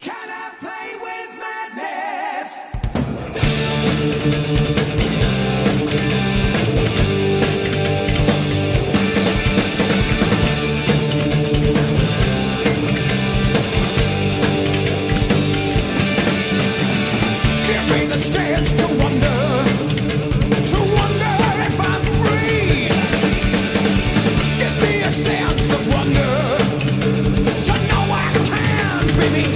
Can I play with madness? Give me the chance to wonder, to wonder if I'm free. Give me a sense of wonder, to know I can be me.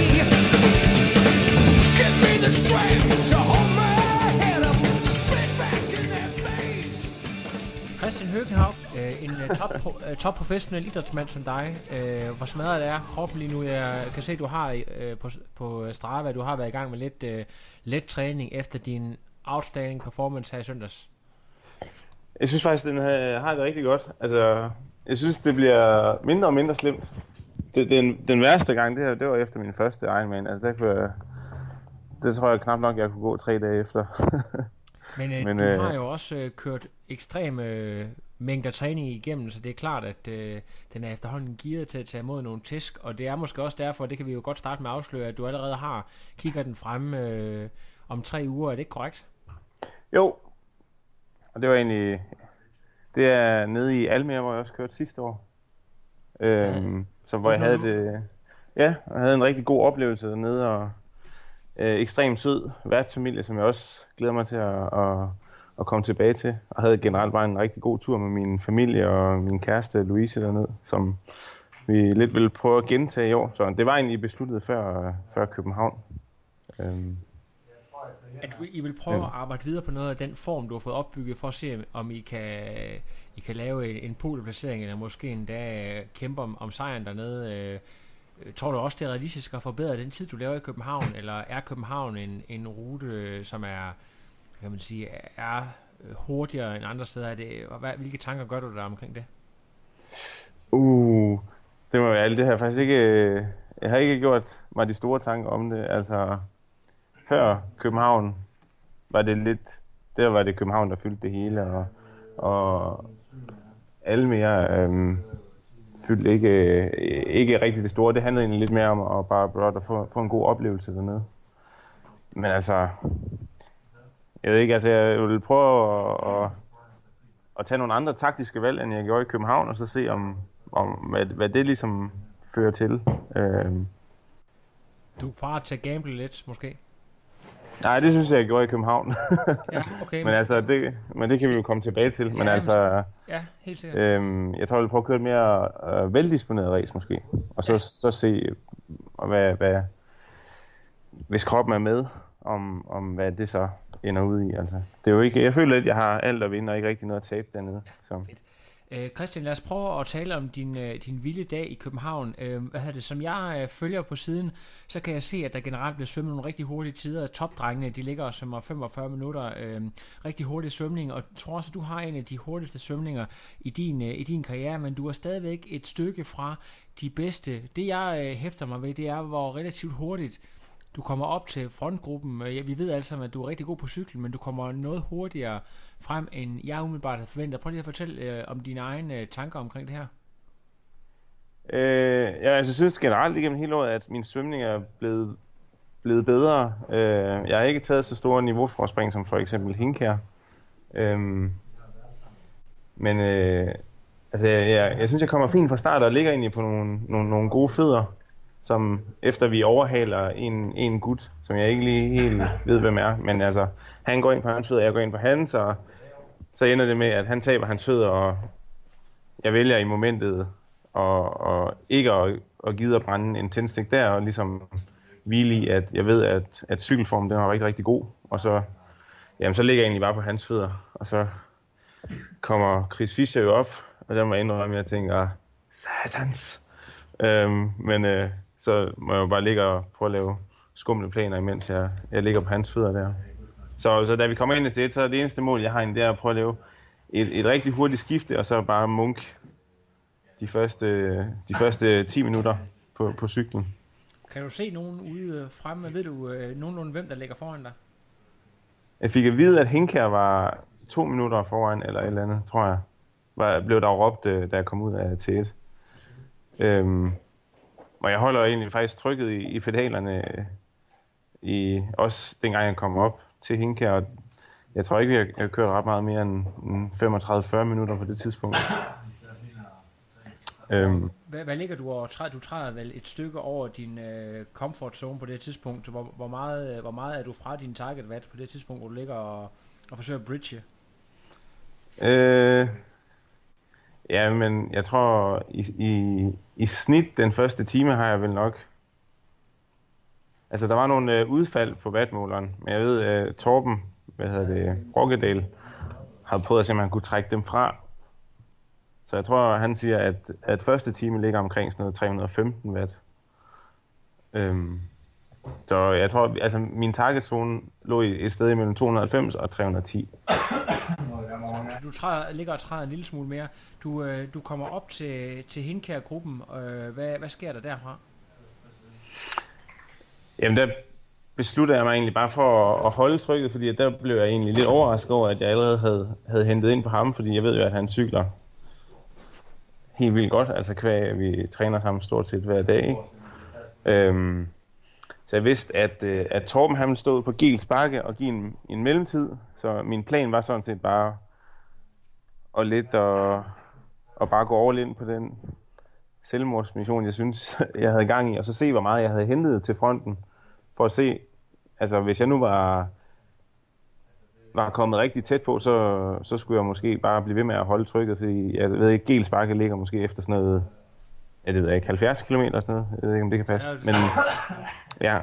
Give me the strength to hold my head up, spit back in their face. Christian Høgenhavn, en top professionel idrætsmand som dig. Hvor smadret er kroppen lige nu? Jeg kan se, du har på Strava, du har været i gang med lidt let træning efter din outstanding performance her i søndags. Jeg synes faktisk, den har det rigtig godt. Altså, jeg synes, det bliver mindre og mindre slemt. Den værste gang, det var efter min første Ironman. Altså, det tror jeg knap nok, jeg kunne gå 3 dage efter. Men du har jo også kørt ekstreme mængder træning igennem, så det er klart, at den er efterhånden gearet til at tage imod nogle tæsk, og det er måske også derfor, det kan vi jo godt starte med at afsløre, at du allerede kigger den frem om 3 uger, er det ikke korrekt? Jo, og det var egentlig, det er nede i Almere, hvor jeg også kørte sidste år, så hvor jeg havde en rigtig god oplevelse dernede, og ekstremt sød værtsfamilie, som jeg også glæder mig til at komme tilbage til, og havde generelt bare en rigtig god tur med min familie og min kæreste Louise dernede, som vi lidt ville prøve at gentage i år. Så det var egentlig besluttet før København. At I vil prøve at arbejde videre på noget af den form, du har fået opbygget, for at se, om I kan lave en poleplacering, eller måske endda kæmpe om sejren dernede. Tror du også, det er realistisk at forbedre den tid, du laver i København, eller er København en rute, som er, kan man sige, er hurtigere end andre steder? Er det, og hvilke tanker gør du der omkring det? Det må være alt det her. Faktisk ikke, jeg har ikke gjort mig de store tanker om det. Altså, før København var det lidt, der var det København, der fyldte det hele, og Almere fyldte ikke rigtig det store. Det handlede egentlig lidt mere om at bare blot at få en god oplevelse dernede. Men altså, jeg ved ikke, altså jeg ville prøve at tage nogle andre taktiske valg, end jeg gjorde i København, og så se om hvad det ligesom fører til. Du parer til at gamble lidt, måske? Nej, det synes jeg gjorde i København. Ja, okay. Men altså, det kan vi jo komme tilbage til. Ja, men altså, ja, helt sikkert. Jeg tror, jeg vil prøve at køre et mere veldisponeret race, måske. Og så se, hvad, hvis kroppen er med, om hvad det så ender ud i. Altså, det er jo ikke, jeg føler lidt, jeg har alt at vinde og ikke rigtig noget at tabe dernede. Så. Christian, lad os prøve at tale om din vilde dag i København. Som jeg følger på siden, så kan jeg se, at der generelt bliver svømmet nogle rigtig hurtige tider. Topdrengene, de ligger og svømmer 45 minutter. Rigtig hurtig svømning, og tror også, at du har en af de hurtigste svømninger i din karriere, men du er stadigvæk et stykke fra de bedste. Det, jeg hæfter mig ved, det er, hvor relativt hurtigt du kommer op til frontgruppen. Ja, vi ved alle sammen, at du er rigtig god på cykel, men du kommer noget hurtigere frem, end jeg umiddelbart havde forventet. Prøv lige at fortælle om dine egne tanker omkring det her. Jeg synes generelt igennem hele året, at min svømning er blevet bedre. Jeg har ikke taget så store niveauforspring som for eksempel Henke. Jeg synes, jeg kommer fint fra start og ligger egentlig på nogle gode fødder, som efter vi overhaler en gut, som jeg ikke lige helt ved, hvem er. Men altså, han går ind på hans fødder, og jeg går ind på hans, og så ender det med, at han taber hans fødder, og jeg vælger i momentet og ikke at gide at brænde en tændstik der, og ligesom hvile i, at jeg ved, at cykelformen den var rigtig, rigtig god. Og så, jamen, så ligger jeg egentlig bare på hans fødder, og så kommer Chris Fischer jo op, og der må jeg indrømme, jeg tænker, satans! Så må jeg jo bare ligge og prøve at lave skumle planer, imens jeg ligger på hans fødder der. Så da vi kommer ind i det, så er det eneste mål, jeg har ind, det er at prøve at lave et rigtig hurtigt skifte, og så bare munk de første 10 minutter på cyklen. Kan du se nogen ude fremme? Ved du nogenlunde, hvem der ligger foran dig? Jeg fik at vide, at Henke var 2 minutter foran, eller et eller andet, tror jeg. Blev der råbt, da jeg kom ud af T1. Og jeg holder egentlig faktisk trykket i pedalerne, også dengang jeg kom op til Henke, og jeg tror ikke, vi har kørt ret meget mere end 35-40 minutter på det tidspunkt. Hvad ligger du og træder? Du træder vel et stykke over din comfort zone på det tidspunkt. Hvor meget er du fra din target watt på det tidspunkt, hvor du ligger og forsøger at bridge? Men jeg tror i snit den første time har jeg vel nok. Altså der var nogle udfald på wattmåleren, men jeg ved Torben, Rokkedal, har prøvet at se, om han kunne trække dem fra. Så jeg tror, han siger, at første time ligger omkring sådan noget 315 watt. Så jeg tror, altså min targetzone lå et sted mellem 290 og 310. Så du ligger og træder en lille smule mere. Du kommer op til Henkær-gruppen. Hvad sker der derfra? Jamen der besluttede jeg mig egentlig bare for at holde trykket, fordi der blev jeg egentlig lidt overrasket over, at jeg allerede havde hentet ind på ham, fordi jeg ved jo, at han cykler helt vildt godt, altså vi træner sammen stort set hver dag, ikke? Så jeg vidste, at Torben han stod på Gels bakke og give en mellemtid, så min plan var sådan set bare at lidt og bare gå all in på den selvmordsmission, jeg synes, jeg havde gang i, og så se, hvor meget jeg havde hentet til fronten, for at se, altså hvis jeg nu var kommet rigtig tæt på, så skulle jeg måske bare blive ved med at holde trykket, fordi jeg ved ikke, Gels bakke ligger måske efter sådan noget, jeg ved ikke, 70 km eller sådan noget, jeg ved ikke, om det kan passe, men ja,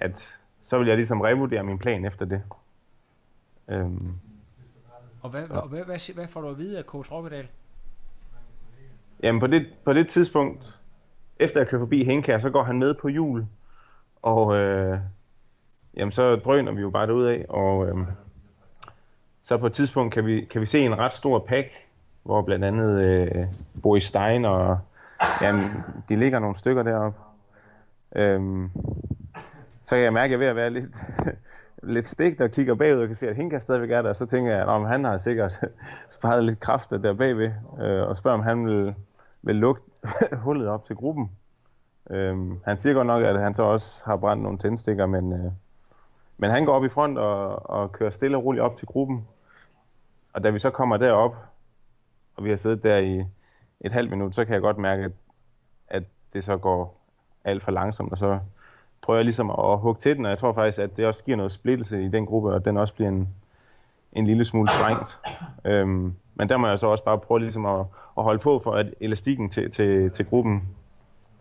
at så vil jeg ligesom revurdere min plan efter det. Og hvad får du at vide af Coach Rokkedal? Jamen på det tidspunkt, efter jeg kører forbi Henkær, så går han med på hjul, og jamen så drøner vi jo bare derudad, og så på et tidspunkt kan vi se en ret stor pack, hvor blandt andet Boris Stein og de ligger nogle stykker deroppe. Så kan jeg mærke, at jeg er ved at være lidt stegt og kigger bagud og kan se, at Henke stadigvæk er der. Og så tænker jeg, at han har sikkert sparet lidt kræfter der bagved og spørger, om han vil lukke hullet op til gruppen. Han siger godt nok, at han så også har brændt nogle tændstikker, men han går op i front og kører stille og roligt op til gruppen. Og da vi så kommer derop, og vi har siddet der i et halvt minut, så kan jeg godt mærke, at det så går alt for langsomt, og så prøver jeg ligesom at hugge til den, og jeg tror faktisk, at det også giver noget splittelse i den gruppe, og den også bliver en lille smule sprængt. Men der må jeg så også bare prøve ligesom at holde på, for at elastikken til gruppen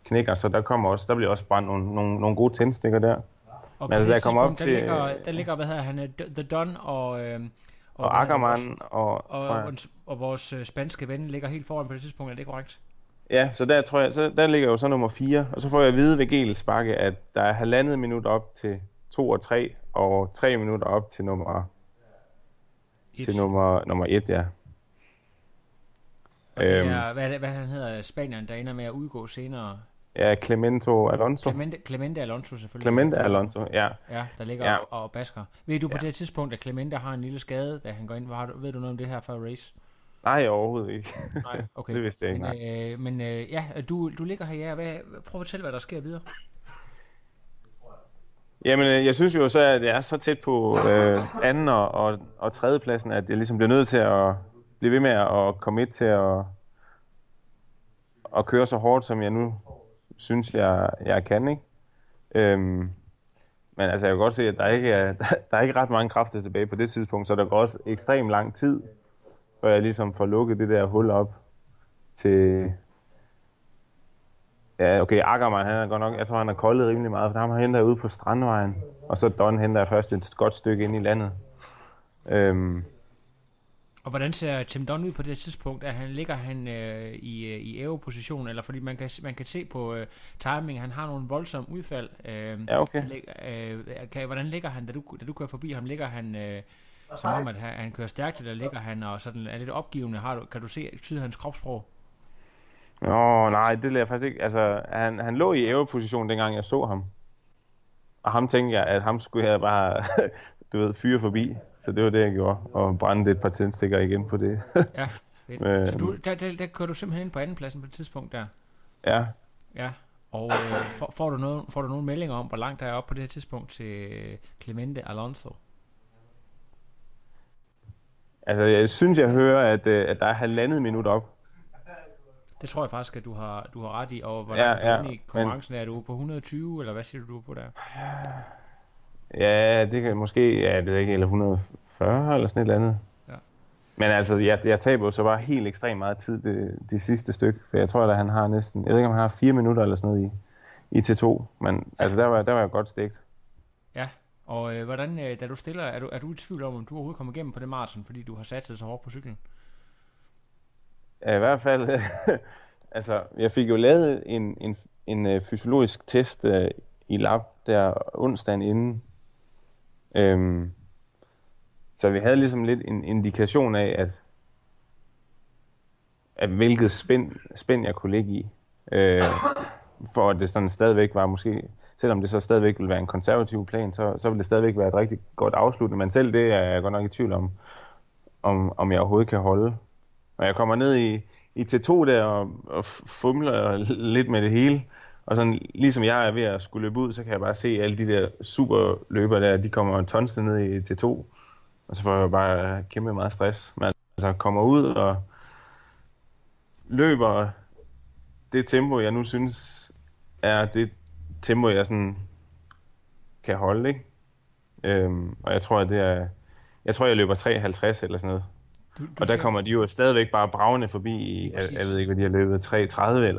knækker, så der bliver også brændt nogle gode tændstikker der. Og altså, der kommer op til der ligger The Don og Ackermann og vores spanske ven ligger helt foran på det tidspunkt, er det korrekt? Ja, så der tror jeg, der ligger jo så nummer 4, og så får jeg at vide ved Gels bakke, at der er 1,5 minut op til 2 og 3 og 3 minutter op til nummer 1, ja. Og det er, hvad han hedder, spanieren, der ender med at udgå senere. Ja, Clemente Alonso selvfølgelig. Clemente Alonso, ja. Ja, der ligger og basker. Ved du på det tidspunkt, at Clemente har en lille skade, da han går ind? Ved du noget om det her før race? Nej, overhovedet ikke. Nej, okay. Det vidste jeg ikke. Du ligger her. Ja. Prøv at fortælle, hvad der sker videre. Jamen, jeg synes jo så, at jeg er så tæt på anden og tredje pladsen, at jeg ligesom bliver nødt til at blive ved med at komme til at køre så hårdt, som jeg nu synes, jeg kan, ikke? Men altså, jeg kan godt se, at der er ikke ret mange kræfter tilbage på det tidspunkt, så der går også ekstremt lang tid, før jeg ligesom får lukket det der hul op til... Ja, okay, Ackermann, han er godt nok... Jeg tror, han har koldet rimelig meget, for ham henter jeg ude på Strandvejen, og så Don henter jeg først et godt stykke ind i landet. Og hvordan ser Tim Donwy ud på det tidspunkt? Er han, ligger han i æveposition? Eller fordi man kan se på timing, han har nogle voldsomme udfald. Ja, okay. Hvordan ligger han, da du kører forbi ham? Ligger han som om, at han kører stærkt, eller ligger han og sådan er lidt opgivende? Kan du se, tyder hans kropssprog? Nå, nej, det lader jeg faktisk ikke. Altså, han lå i æveposition, dengang jeg så ham. Og ham tænkte jeg, at ham skulle jeg bare, fyre forbi. Så det var det, jeg gjorde, og brændte et par tændstikker igen på det. Ja, fedt. Så der kører du simpelthen ind på andenpladsen på det tidspunkt der? Ja. Ja, og får du nogle meldinger om, hvor langt der er op på det her tidspunkt til Clemente Alonso? Altså, jeg synes, jeg hører, at der er 1,5 minut op. Det tror jeg faktisk, at du har ret i. Og hvordan er du i konkurrencen? Er du på 120, eller hvad siger du på der? Ja, det kan måske, jeg ved ikke, eller 140 eller sådan et eller andet. Ja. Men altså, jeg taber jo så bare helt ekstremt meget tid det sidste stykke, for jeg tror, at han har næsten, jeg ved ikke, om han har 4 minutter eller sådan noget i T2, men altså, der var jeg godt stegt. Ja, og hvordan, da du stiller, er du i tvivl om du overhovedet kommer igennem på det maraton, fordi du har satset så hårdt på cyklen? Ja, i hvert fald, altså, jeg fik jo lavet en fysiologisk test i lab der onsdagen inden, så vi havde ligesom lidt en indikation af, at hvilket spænd jeg kunne ligge i, for at det sådan stadigvæk var måske, selvom det så stadigvæk ville være en konservativ plan, så ville det stadigvæk være et rigtig godt afslutning, men selv det er jeg godt nok i tvivl om jeg overhovedet kan holde. Og jeg kommer ned i T2 der og fumler lidt med det hele, og sådan, ligesom jeg er ved at skulle løbe ud, så kan jeg bare se alle de der superløbere der, de kommer tonset ned i T2, og så får jeg bare kæmpe meget stress. Men altså kommer ud og løber det tempo, jeg nu synes er det tempo, jeg sådan kan holde, ikke? Og jeg tror, at det er, jeg løber 3,50 eller sådan noget. Og der kommer de jo stadigvæk bare bragende forbi, jeg ved ikke, hvad de har løbet, 3.30 eller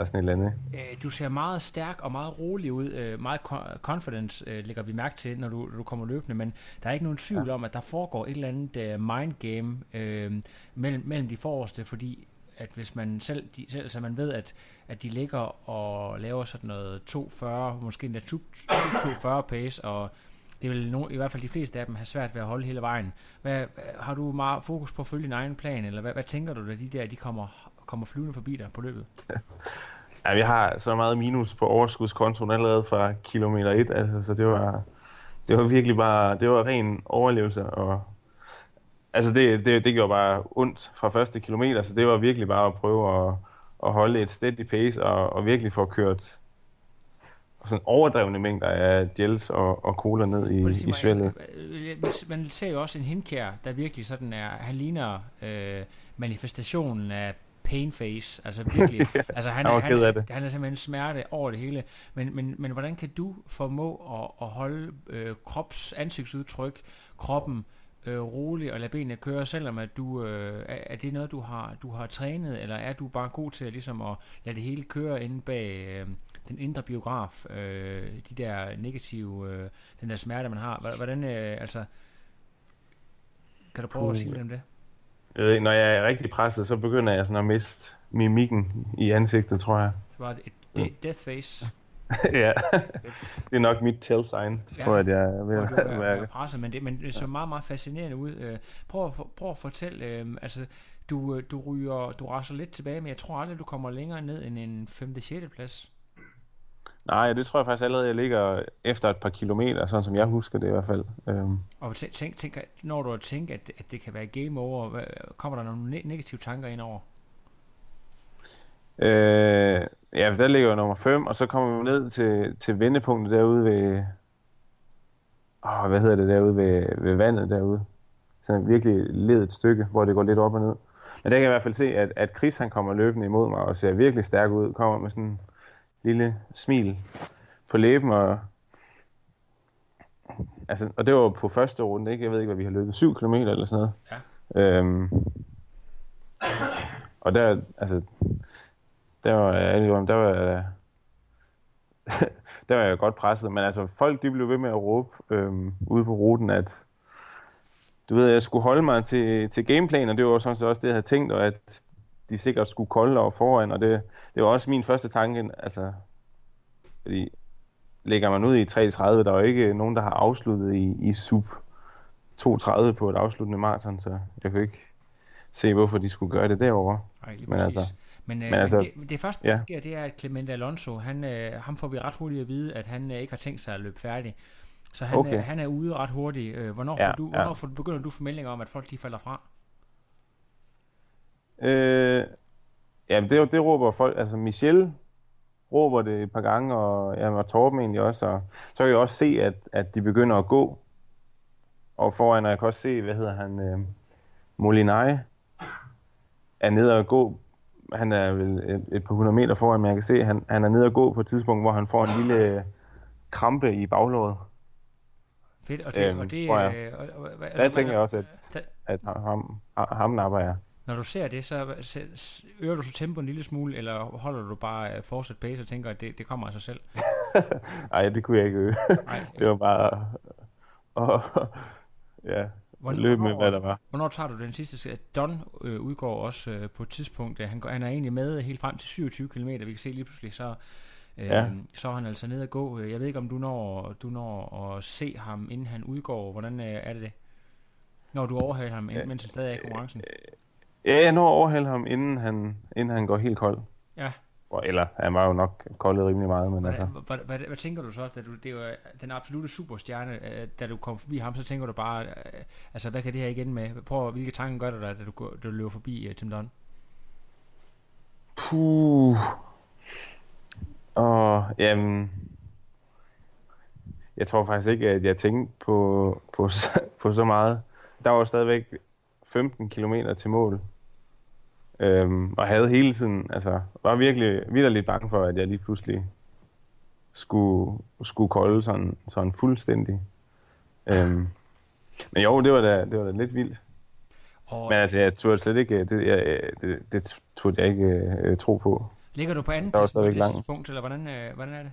sådan et eller andet. Du ser meget stærk og meget rolig ud, meget confidence lægger vi mærke til, når du kommer løbende, men der er ikke nogen tvivl om, at der foregår et eller andet mindgame mellem de forreste, fordi at hvis man selv så man ved, at de ligger og laver sådan noget 240, måske endda 240 pace, og det vil i hvert fald de fleste af dem have svært ved at holde hele vejen. Har du meget fokus på at følge din egen plan, eller hvad tænker du, da de kommer flyvende forbi dig på løbet? Ja, vi har så meget minus på overskudskontoen allerede fra kilometer 1, altså, så det var virkelig bare, det var ren overlevelse, og altså det gjorde bare ondt fra første kilometer, så det var virkelig bare at prøve at holde et steady pace og virkelig få kørt sådan overdrevne mængder af gels og cola ned i svældet. Man ser jo også en Henkær, der virkelig sådan er, han ligner manifestationen af painface, altså virkelig. Altså han er simpelthen smerte over det hele. Men hvordan kan du formå at holde krops ansigtsudtryk, kroppen rolig og lade benene køre, selvom at du er det noget du har trænet, eller er du bare god til at ligesom at lade det hele køre inde bag den indre biograf, de der negative, den der smerte man har. Hvordan altså kan du prøve at sige lidt om det? Når jeg er rigtig presset, så begynder jeg sådan at miste mimikken i ansigtet, tror jeg. Det var et death face. Ja, det er nok mit tell sign, tror jeg, at jeg er ved at mærke. Men det så meget, meget fascinerende ud. Prøv at fortælle, altså, du raser lidt tilbage, men jeg tror aldrig, du kommer længere ned end en 5.-6. plads. Nej, det tror jeg faktisk allerede, jeg ligger efter et par kilometer, sådan som jeg husker det i hvert fald. Og tænk, når du tænker, at det kan være game over, kommer der nogle negative tanker ind over? Ja, der ligger jo nummer 5, og så kommer vi ned til vendepunktet derude ved, derude ved vandet derude. Så virkelig ledet stykke, hvor det går lidt op og ned. Men der kan jeg i hvert fald se, at Chris, han kommer løbende imod mig og ser virkelig stærk ud. Kommer med sådan en lille smil på læben, og det var på første runde, ikke? Jeg ved ikke, hvad vi har løbet, 7 kilometer eller sådan noget. Ja. Og der, altså, der var jeg godt presset, men altså folk, de blev ved med at råbe ude på ruten, at du ved, jeg skulle holde mig til gameplan, og det var sådan set også det, jeg havde tænkt, og at de sikkert skulle kolde over foran, og det var også min første tanke, altså, fordi lægger man ud i 3:30, der er jo ikke nogen, der har afsluttet i sub 2:30 på et afsluttende maraton, så jeg kunne ikke se, hvorfor de skulle gøre det derovre. Nej, lige præcis. Men det første, der sker, det er, at Clemente Alonso, ham får vi ret hurtigt at vide, at han ikke har tænkt sig at løbe færdig. Så han er ude ret hurtigt. Hvornår begynder du at få meldinger om, at folk de falder fra? Det råber folk. Altså Michelle råber det et par gange, og Torben egentlig også. Og så kan jeg også se, at de begynder at gå. Og foran, og jeg kan også se, Molinari er nede at gå. Han er vel et par 100 meter foran, men jeg kan se, at han er nede at gå på et tidspunkt, hvor han får en lille krampe i baglåret. Fedt, og der tænker jeg også, at ham napper jeg. Når du ser det, så øger du så tempo en lille smule, eller holder du bare fortsat pace og tænker, at det kommer af sig selv? Nej, det kunne jeg ikke øge. Det var bare... løb med, hvad der var. Hvornår tager du den sidste? Don udgår også på et tidspunkt. Han er egentlig med helt frem til 27 km. Vi kan se lige pludselig, så er han altså nede at gå. Jeg ved ikke, om du når at se ham, inden han udgår. Hvordan er det? Når du overhaler ham, mens han stadig er i konkurrencen? Ja, jeg når at overhale ham, inden han går helt kold. Ja. Eller han var jo nok koldet rimelig meget, men altså... Hvad tænker du så, da det var den absolute superstjerne, da du kom forbi ham, så tænker du bare, altså hvad kan det her igen med? Prøv, hvilke tanker gør du dig, da du løber forbi Tim Donwy? Puh... Jeg tror faktisk ikke, at jeg tænkte på så meget. Der var stadigvæk 15 kilometer til mål. Og havde hele tiden, altså var virkelig bange for, at jeg lige pludselig skulle kolde sådan fuldstændig. Men jo, det var da lidt vildt. Men altså, jeg turde slet ikke, det turde jeg ikke tro på. Ligger du på anden pladsen på det tidspunkt, eller hvordan er det?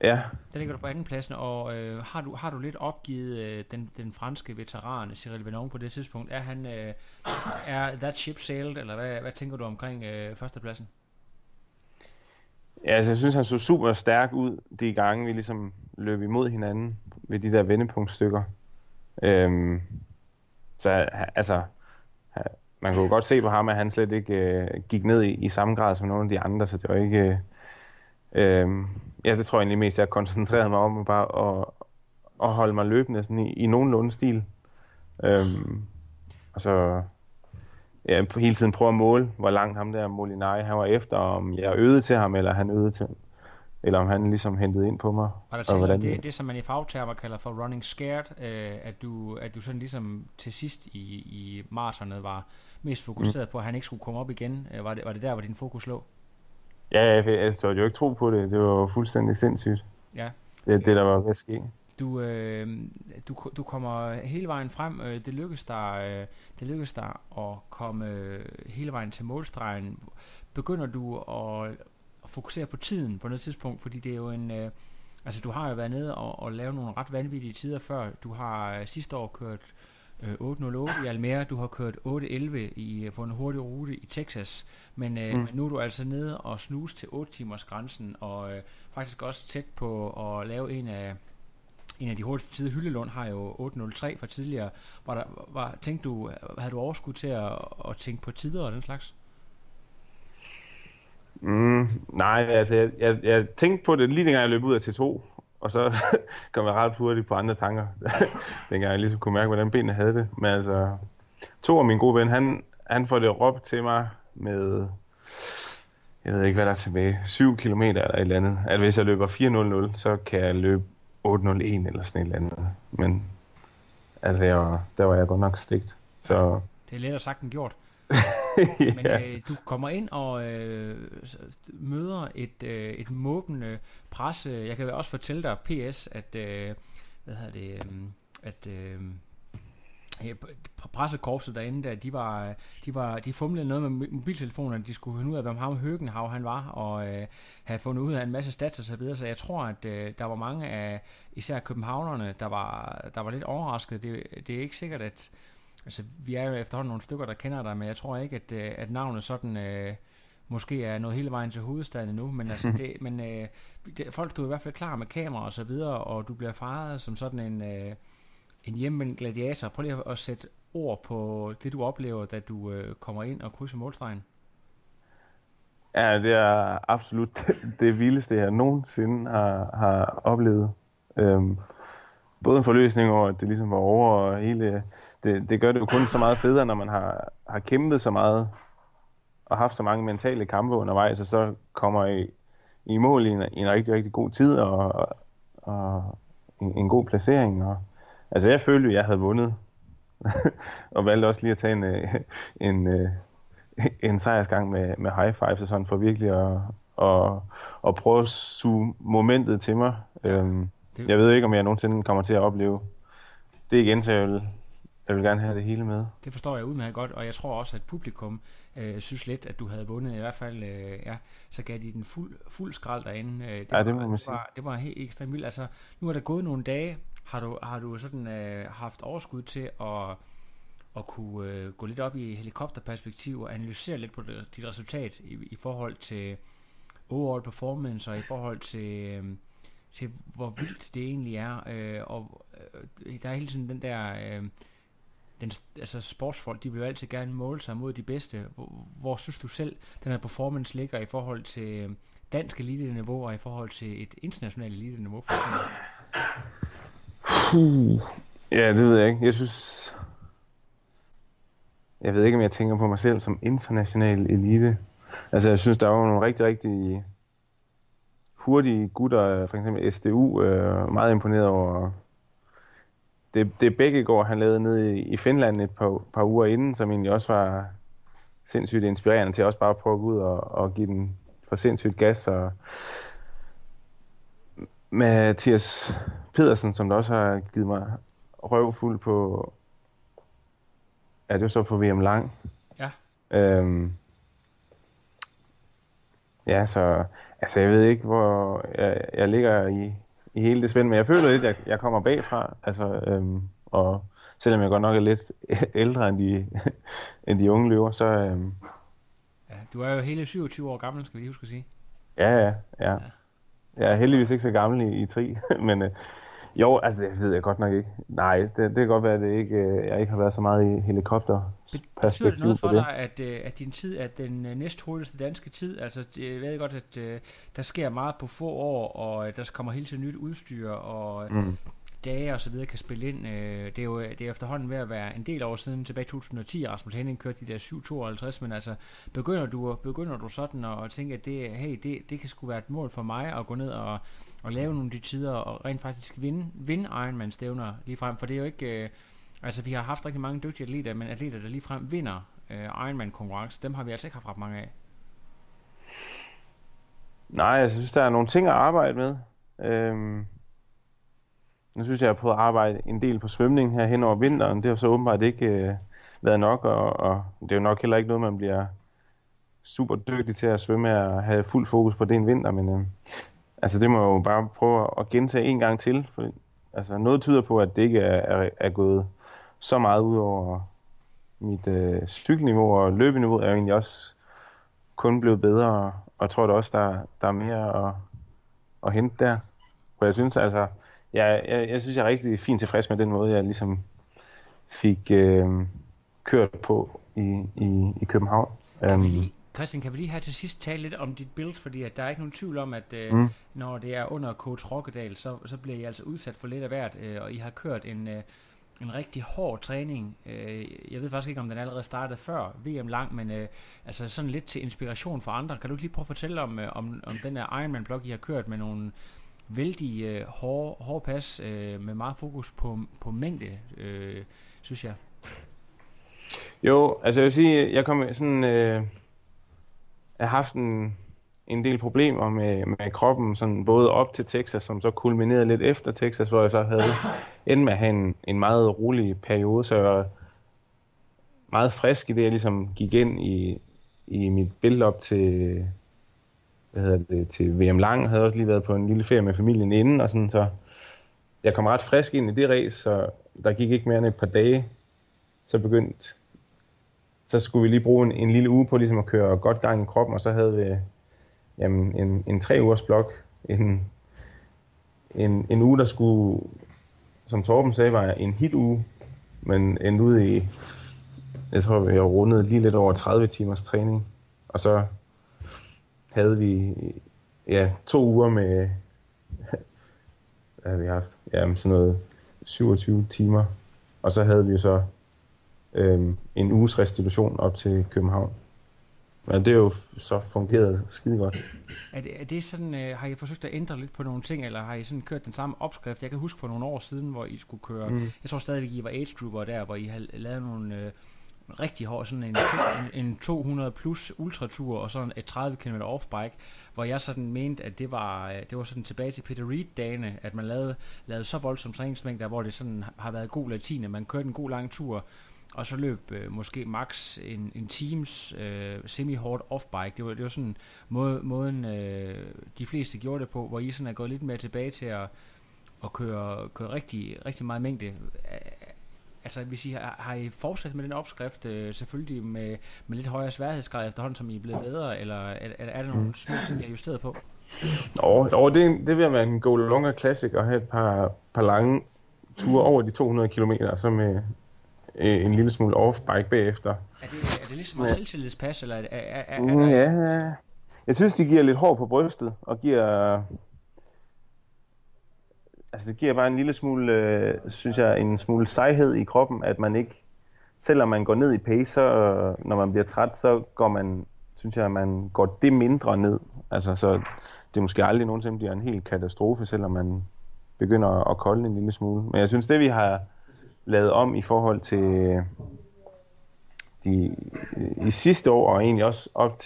Ja. Der ligger du på anden pladsen, og har du lidt opgivet den franske veteran Cyril Venom på det tidspunkt? Er han er that ship sailed, eller hvad tænker du omkring førstepladsen? Ja, altså jeg synes han så super stærk ud de gange vi ligesom løb imod hinanden ved de der vendepunktstykker. Så altså man kunne godt se på ham, at han slet ikke gik ned i samme grad som nogle af de andre, så det var ikke... det tror jeg egentlig mest, jeg koncentrerede mig om bare at holde mig løbende sådan i nogenlunde stil. Og så hele tiden prøve at måle, hvor langt ham der Molinari, han var efter, om jeg øgede til ham, eller han øgede til ham, eller om han ligesom hentede ind på mig. Var der og det, som man i fagtermer kalder for running scared, at du sådan ligesom til sidst i maratonet var mest fokuseret på, at han ikke skulle komme op igen? Var det der, hvor din fokus lå? Ja, jeg tog jo ikke tro på det. Det var fuldstændig sindssygt. Ja. Det der var ved at ske. Du kommer hele vejen frem. Det lykkedes dig at komme hele vejen til målstregen. Begynder du at fokusere på tiden på noget tidspunkt, fordi det er jo altså du har jo været nede og lavet nogle ret vanvittige tider før. Du har sidste år kørt 8.08 i Almere, du har kørt 8.11 på en hurtig rute i Texas, men nu er du altså nede og snuse til 8 timers grænsen, og faktisk også tæt på at lave en af de hurtigste tider. Hyldelund har jo 8.03 fra tidligere. Havde du overskud til at tænke på tider og den slags? Nej, altså jeg tænkte på det lige dengang jeg løb ud af T2, og så kom jeg ret hurtigt på andre tanker, dengang jeg ligesom kunne mærke, hvordan benene havde det. Men altså, to af mine gode ven, han får det råbt til mig med, jeg ved ikke hvad der er tilbage, 7 kilometer eller et eller andet. At hvis jeg løber 4.00, så kan jeg løbe 8.01 eller sådan et eller andet. Men altså, der var jeg godt nok stegt. Så... Det er lettere sagt end gjort. Men du kommer ind og møder et måbende pres. Jeg kan også fortælle dig, PS, at pressekorpset derinde, de fumlede noget med mobiltelefonerne. De skulle finde ud af, hvem ham Høgenhav han var, og havde fundet ud af en masse stats og så videre. Så jeg tror, at der var mange af især københavnerne, der var lidt overrasket. Det er ikke sikkert, at Altså, vi er jo efterhånden nogle stykker, der kender dig, men jeg tror ikke, at navnet sådan måske er noget hele vejen til hovedstaden endnu, men, altså, folk, du er i hvert fald klar med kamera og så videre, og du bliver faret som sådan en hjemvendt gladiator. Prøv lige at sætte ord på det, du oplever, da du kommer ind og krydser målstregen. Ja, det er absolut det vildeste, jeg nogensinde har oplevet. Både en forløsning over, at det ligesom var over, og hele... Det gør det jo kun så meget federe, når man har kæmpet så meget, og haft så mange mentale kampe undervejs, og så kommer i mål i en rigtig, rigtig god tid, og en god placering. Og, altså, jeg følte, at jeg havde vundet, og valgte også lige at tage en sejrsgang med high fives og sådan, for virkelig at prøve at suge momentet til mig. Jeg ved ikke, om jeg nogensinde kommer til at opleve det igen, så jeg vil gerne have det hele med. Det forstår jeg udmærket godt, og jeg tror også, at publikum synes lidt, at du havde vundet. I hvert fald, så gav de den fuld skrald derinde. Det var helt ekstremt vildt. Altså, nu er der gået nogle dage. Har du sådan haft overskud til at kunne gå lidt op i helikopterperspektiv og analysere lidt på dit resultat i forhold til overall performance og i forhold til hvor vildt det egentlig er? Og der er hele tiden den der... altså sportsfolk, de vil jo altid gerne måle sig mod de bedste. Hvor synes du selv, den her performance ligger i forhold til dansk elite-niveau og i forhold til et internationalt elite-niveau? Ja, det ved jeg ikke. Jeg ved ikke, om jeg tænker på mig selv som international elite. Altså, jeg synes, der var nogle rigtig, rigtig hurtige gutter, for eksempel SDU, meget imponeret over... Det Bækkegaard, han lavede nede i Finland et par uger inden, som egentlig også var sindssygt inspirerende til også bare at prøve at gå ud og give den for sindssygt gas. Og Mathias Pedersen, som der også har givet mig røvfuld på... Ja, det var så på VM Lang. Ja. Ja, så... Altså, jeg ved ikke, hvor jeg ligger i hele det spænd, men jeg føler lidt, at jeg kommer bagfra, altså, og selvom jeg godt nok er lidt ældre end de unge løber, så... Ja, du er jo hele 27 år gammel, skal vi lige huske at sige. Ja. Jeg er heldigvis ikke så gammel i tri, men jo, altså det ved jeg godt nok ikke. Nej, det kan godt være, at det ikke, jeg ikke har været så meget i helikopterperspektiv. Betyder det noget for dig, at din tid er den næst hurtigste danske tid? Altså, jeg ved godt, at der sker meget på få år, og der kommer hele tiden nyt udstyr, og dage og så videre kan spille ind. Det er efterhånden ved at være en del år siden, tilbage i 2010, Rasmus Henning kørte de der 7:52, men altså, begynder du sådan at tænke, at det kan sgu være et mål for mig at gå ned og lave nogle af de tider, og rent faktisk vinde Ironman-stævner ligefrem, for det er jo ikke... altså, vi har haft rigtig mange dygtige atleter, men atleter, der ligefrem vinder Ironman-konkurrence, dem har vi altså ikke haft ret mange af. Nej, jeg synes, der er nogle ting at arbejde med. Nu synes jeg, har prøvet at arbejde en del på svømning her hen over vinteren. Det har så åbenbart ikke været nok, og det er jo nok heller ikke noget, man bliver super dygtig til at svømme og have fuld fokus på det en vinter, men... Altså det må jo bare prøve at gentage en gang til, for altså noget tyder på, at det ikke er gået så meget ud over mit cykelniveau, og løbeniveau er jo egentlig også kun blevet bedre, og tror da også, der er mere at hente der. For jeg synes altså, jeg er rigtig fint tilfreds med den måde, jeg ligesom fik kørt på i København. Christian, kan vi lige her til sidst tale lidt om dit build, fordi at der er ikke nogen tvivl om, at når det er under Coach Rokkedal, så bliver I altså udsat for lidt af hvert, og I har kørt en rigtig hård træning. Jeg ved faktisk ikke, om den allerede startede før VM Lang, men altså sådan lidt til inspiration for andre. Kan du lige prøve at fortælle om den her Ironman-blog, I har kørt med nogle vældig hårde pas med meget fokus på mængde, synes jeg? Jo, altså jeg vil sige, jeg kom sådan... Jeg har haft en del problemer med kroppen, sådan både op til Texas, som så kulminerede lidt efter Texas, hvor jeg så havde endt med at have en meget rolig periode, så jeg var meget frisk i det, jeg ligesom gik ind i mit build-up til, til VM Lang. Jeg havde også lige været på en lille ferie med familien inden, og sådan, så jeg kom ret frisk ind i det race, så der gik ikke mere end et par dage, så skulle vi lige bruge en lille uge på ligesom at køre godt gang i kroppen, og så havde vi en 3 ugers blok, en uge, der skulle, som Torben sagde, var en hit uge, men endte ud i, jeg tror vi rundede lige lidt over 30 timers træning, og så havde vi 2 uger med, hvad havde vi haft, sådan noget 27 timer, og så havde vi så en uges restitution op til København. Men det er jo så fungeret skide godt. Er det sådan, har I forsøgt at ændre lidt på nogle ting, eller har I sådan kørt den samme opskrift? Jeg kan huske for nogle år siden, hvor I skulle køre, jeg tror stadigvæk I var age-grouper der, hvor I havde lavet nogle rigtig hård, sådan en 200 plus ultratur og sådan et 30 km offbike, hvor jeg sådan mente, at det var sådan tilbage til Peter Reid dagene, at man lavede så voldsom træningsmængder, hvor det sådan har været god latine, man kørte en god lang tur, og så løb måske max en teams semi-hård offbike. Det var sådan måden de fleste gjorde det på, hvor I sådan er gået lidt mere tilbage til at køre rigtig, rigtig meget mængde. Altså hvis I har I fortsat med den opskrift, selvfølgelig med lidt højere sværhedsgrad efterhånden, som I er blevet bedre, eller er der nogle små ting, I har justeret på? Det vil være en go longer classic og have et par lange ture over de 200 km, så med en lille smule off-bike bagefter. Er det ligesom et selvtillidspas, eller er ja, jeg synes, det giver lidt hår på brystet, og giver... Altså det giver bare en lille smule, synes jeg, en smule sejhed i kroppen, at man ikke, selvom man går ned i pace, så når man bliver træt, så går man, synes jeg, man går det mindre ned. Altså så det måske aldrig nogensinde bliver en helt katastrofe, selvom man begynder at kolde en lille smule. Men jeg synes, det vi har lavet om i forhold til i sidste år, og egentlig også op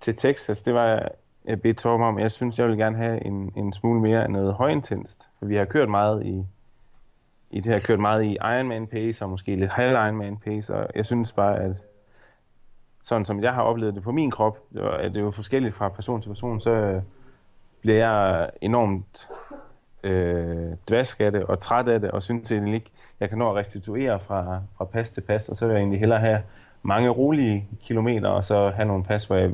til Texas, det var... Jeg beder Torben om, jeg synes, jeg vil gerne have en smule mere af noget højintenst. For vi har kørt meget i Ironman pace, og måske lidt halv Ironman pace, og jeg synes bare, at sådan som jeg har oplevet det på min krop, at det er jo forskelligt fra person til person, så bliver jeg enormt dvask af det og træt af det, og synes egentlig ikke, jeg kan nå at restituere fra pas til pas, og så vil jeg egentlig hellere have mange rolige kilometer, og så have nogle pas, hvor jeg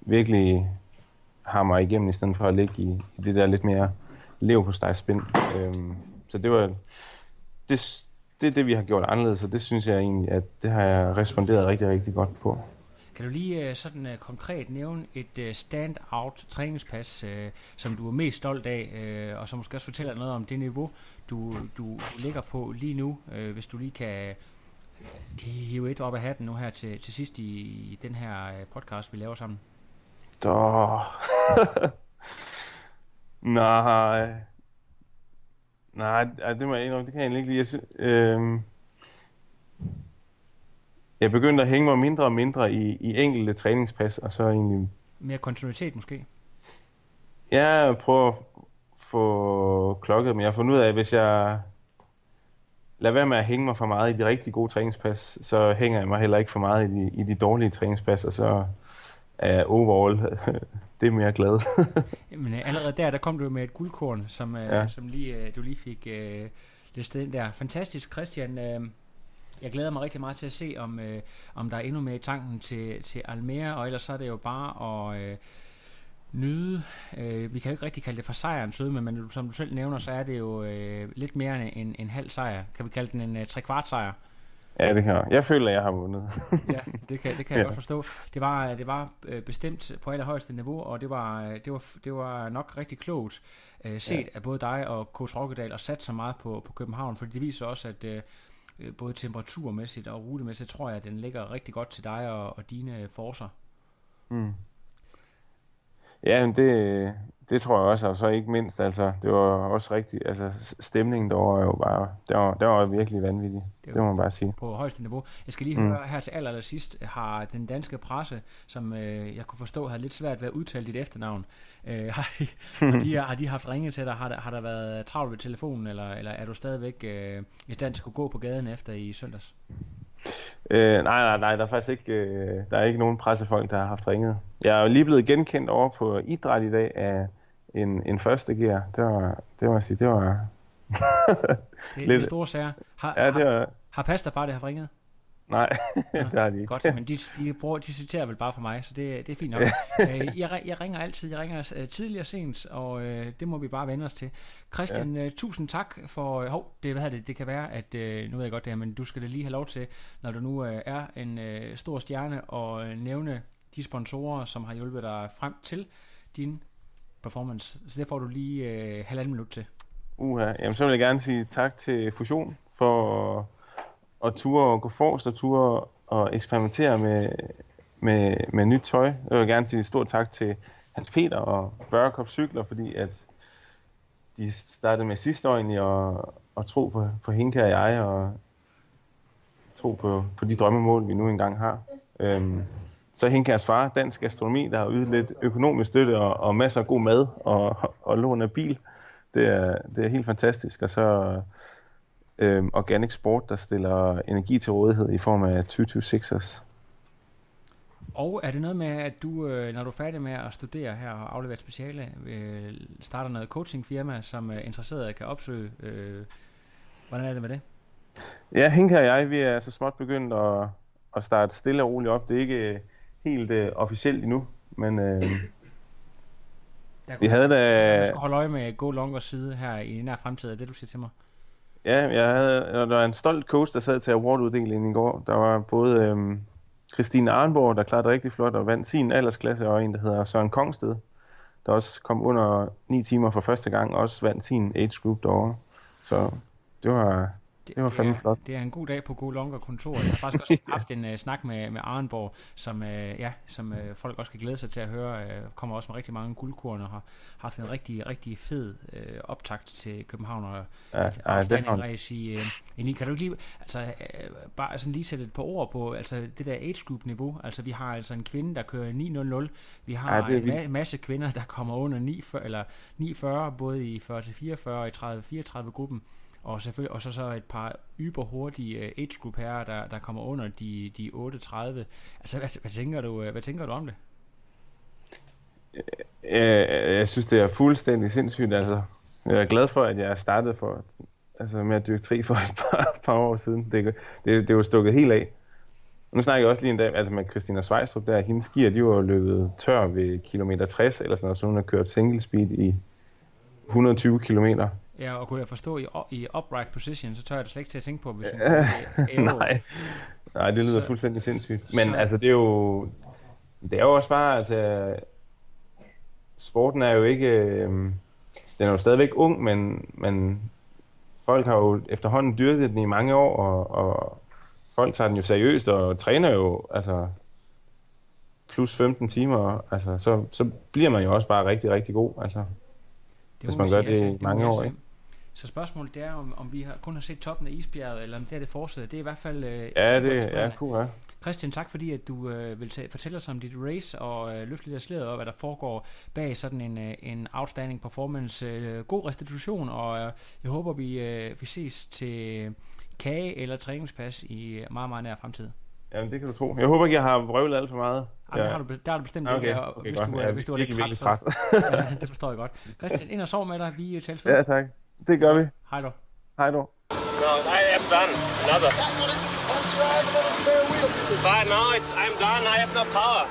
virkelig... hammer igennem, i stedet for at ligge i det der lidt mere leverpostejspind. Så det var det, vi har gjort anderledes, og det synes jeg egentlig, at det har jeg responderet rigtig, rigtig godt på. Kan du lige sådan konkret nævne et stand-out træningspas, som du er mest stolt af, og som måske også fortæller noget om det niveau, du ligger på lige nu, hvis du lige kan hive et op af hatten nu her til sidst i den her podcast, vi laver sammen? Nej, det må jeg indrømme, det kan jeg egentlig ikke lide. Jeg begyndte at hænge mig mindre og mindre i enkelte træningspas, og så egentlig... Mere kontinuitet måske? Ja, jeg prøver at få klokket, men jeg har fundet ud af, at hvis jeg lader være med at hænge mig for meget i de rigtig gode træningspas, så hænger jeg mig heller ikke for meget i de dårlige træningspas, og så... overall, det er mere glad. Men allerede der kom du med et guldkorn, som du lige fik listet ind der. Fantastisk, Christian. Jeg glæder mig rigtig meget til at se, om der er endnu mere i tanken til Almere, og ellers så er det jo bare at nyde. Vi kan jo ikke rigtig kalde det for sejren søde, men som du selv nævner, så er det jo lidt mere end en halv sejr. Kan vi kalde den en trekvart sejr? Ja, det kan jeg. Jeg føler, at jeg har vundet. Ja, det kan jeg godt forstå. Det var bestemt på allerhøjeste niveau, og det var nok rigtig klogt set af både dig og Coach Rokkedal at satse så meget på København, fordi det viser også, at både temperaturmæssigt og rutemæssigt, tror jeg, at den ligger rigtig godt til dig og dine forser. Ja, det tror jeg også, og så ikke mindst, altså, det var også rigtigt, altså, stemningen derovre er jo bare, det var virkelig vanvittig, det må man bare sige. På højeste niveau. Jeg skal lige høre her til allersidst, har den danske presse, som jeg kunne forstå, havde lidt svært ved at udtale dit efternavn, har de haft ringet til dig, har der været travlt ved telefonen, eller er du stadigvæk i stand til at kunne gå på gaden efter i søndags? Nej, der er faktisk ikke, der er ikke nogen pressefolk, der har haft ringet. Jeg er jo lige blevet genkendt over på idræt i dag af en første gear. Det var, det må jeg sige, det var... det er lidt store sager. Har, ja, det var... Har pasta bare det her ringet? Nej, det har de ikke. Godt, men de citerer vel bare for mig, så det er fint nok. Jeg ringer altid, jeg ringer tidligere sent, og det må vi bare vende os til. Christian, tusind tak for... det kan være, at... nu ved jeg godt det her, men du skal da lige have lov til, når du nu er en stor stjerne, og nævne de sponsorer, som har hjulpet dig frem til din performance. Så det får du lige halvanden minut til. Jamen så vil jeg gerne sige tak til Fusion for... og ture at gå forrest og ture at eksperimentere med nyt tøj. Jeg vil gerne sige stor tak til Hans Peter og Børkop cykler, fordi at de startede med sidste år egentlig og tro på Henke og jeg, og tro på de drømmemål, vi nu engang har. Så Henkes far, dansk gastronomi, der har ydet lidt økonomisk støtte og masser af god mad og lån af bil. Det er helt fantastisk. Og så... organic sport, der stiller energi til rådighed i form af 226'ers. Og er det noget med, at du, når du er færdig med at studere her og aflevere et speciale, starter noget coachingfirma, som interesserede kan opsøge? Hvordan er det med det? Ja, Henke og jeg, vi er så småt begyndt at starte stille og roligt op. Det er ikke helt officielt endnu, men... vi havde da... Du skal holde øje med Go Longer side her i nær fremtid, er det, du siger til mig? Ja, der var en stolt coach, der sad til awarduddelingen i går. Der var både Christine Arenborg, der klarede rigtig flot og vandt sin aldersklasse, og en, der hedder Søren Kongsted, der også kom under 9 timer for første gang, og også vandt sin age group derovre. Så det var fandme flot. Det er en god dag på Go Longer kontoret. Jeg har faktisk også haft en snak med Arenborg, som folk også kan glæde sig til at høre. Kommer også med rigtig mange guldkorn og har haft en rigtig, rigtig fed optakt til København og afstandingræs i en. Kan du lige, bare sådan lige sætte et par ord på det der age group niveau? Altså vi har altså en kvinde, der kører 9.00. Vi har en masse kvinder, der kommer under 9.40, både i 40-44 og i 30-34 gruppen. Og selvfølgelig så et par yberhurtige age group herrer, der kommer under de 38. Altså hvad tænker du om det? Jeg synes det er fuldstændig sindssygt. Altså jeg er glad for, at jeg startede med at dyrke tri for et par år siden. Det er jo stukket helt af. Nu snakker jeg også lige en dag med Christina Svejstrup, der hendes skier, de var løbet tør ved kilometer 60 eller sådan noget, så hun har kørt single speed i 120 kilometer. Ja, og kunne jeg forstå i upright position, så tør jeg da slet ikke til at tænke på, hvis Nej, det lyder fuldstændig sindssygt. Men det er jo også bare, sporten er jo ikke, den er jo stadigvæk ung, men folk har jo efterhånden dyrket den i mange år, og folk tager den jo seriøst og træner jo, plus 15 timer, så bliver man jo også bare rigtig, rigtig god, hvis man gør det mange år, ikke? Så spørgsmålet er, om vi kun har set toppen af isbjerget, eller om det er det fortsætter. Det er i hvert fald... Ja, det kunne være. Christian, tak fordi, at du vil fortælle os om dit race, og løfte lidt af slæret op, hvad der foregår bag sådan en outstanding performance. God restitution, og jeg håber, vi ses til kage eller træningspas i meget, meget nær fremtid. Jamen, det kan du tro. Jeg håber ikke, jeg har vrøvlet alt for meget. Jamen, der har du bestemt det. Okay, hvis du er lidt træt. Ja, det forstår jeg godt. Christian, ind og sov med dig. Vi tælles. Ja, tak. Det gør vi. Hej då. Hej då. No, I am done. Another. But no, I'm done. I have no power.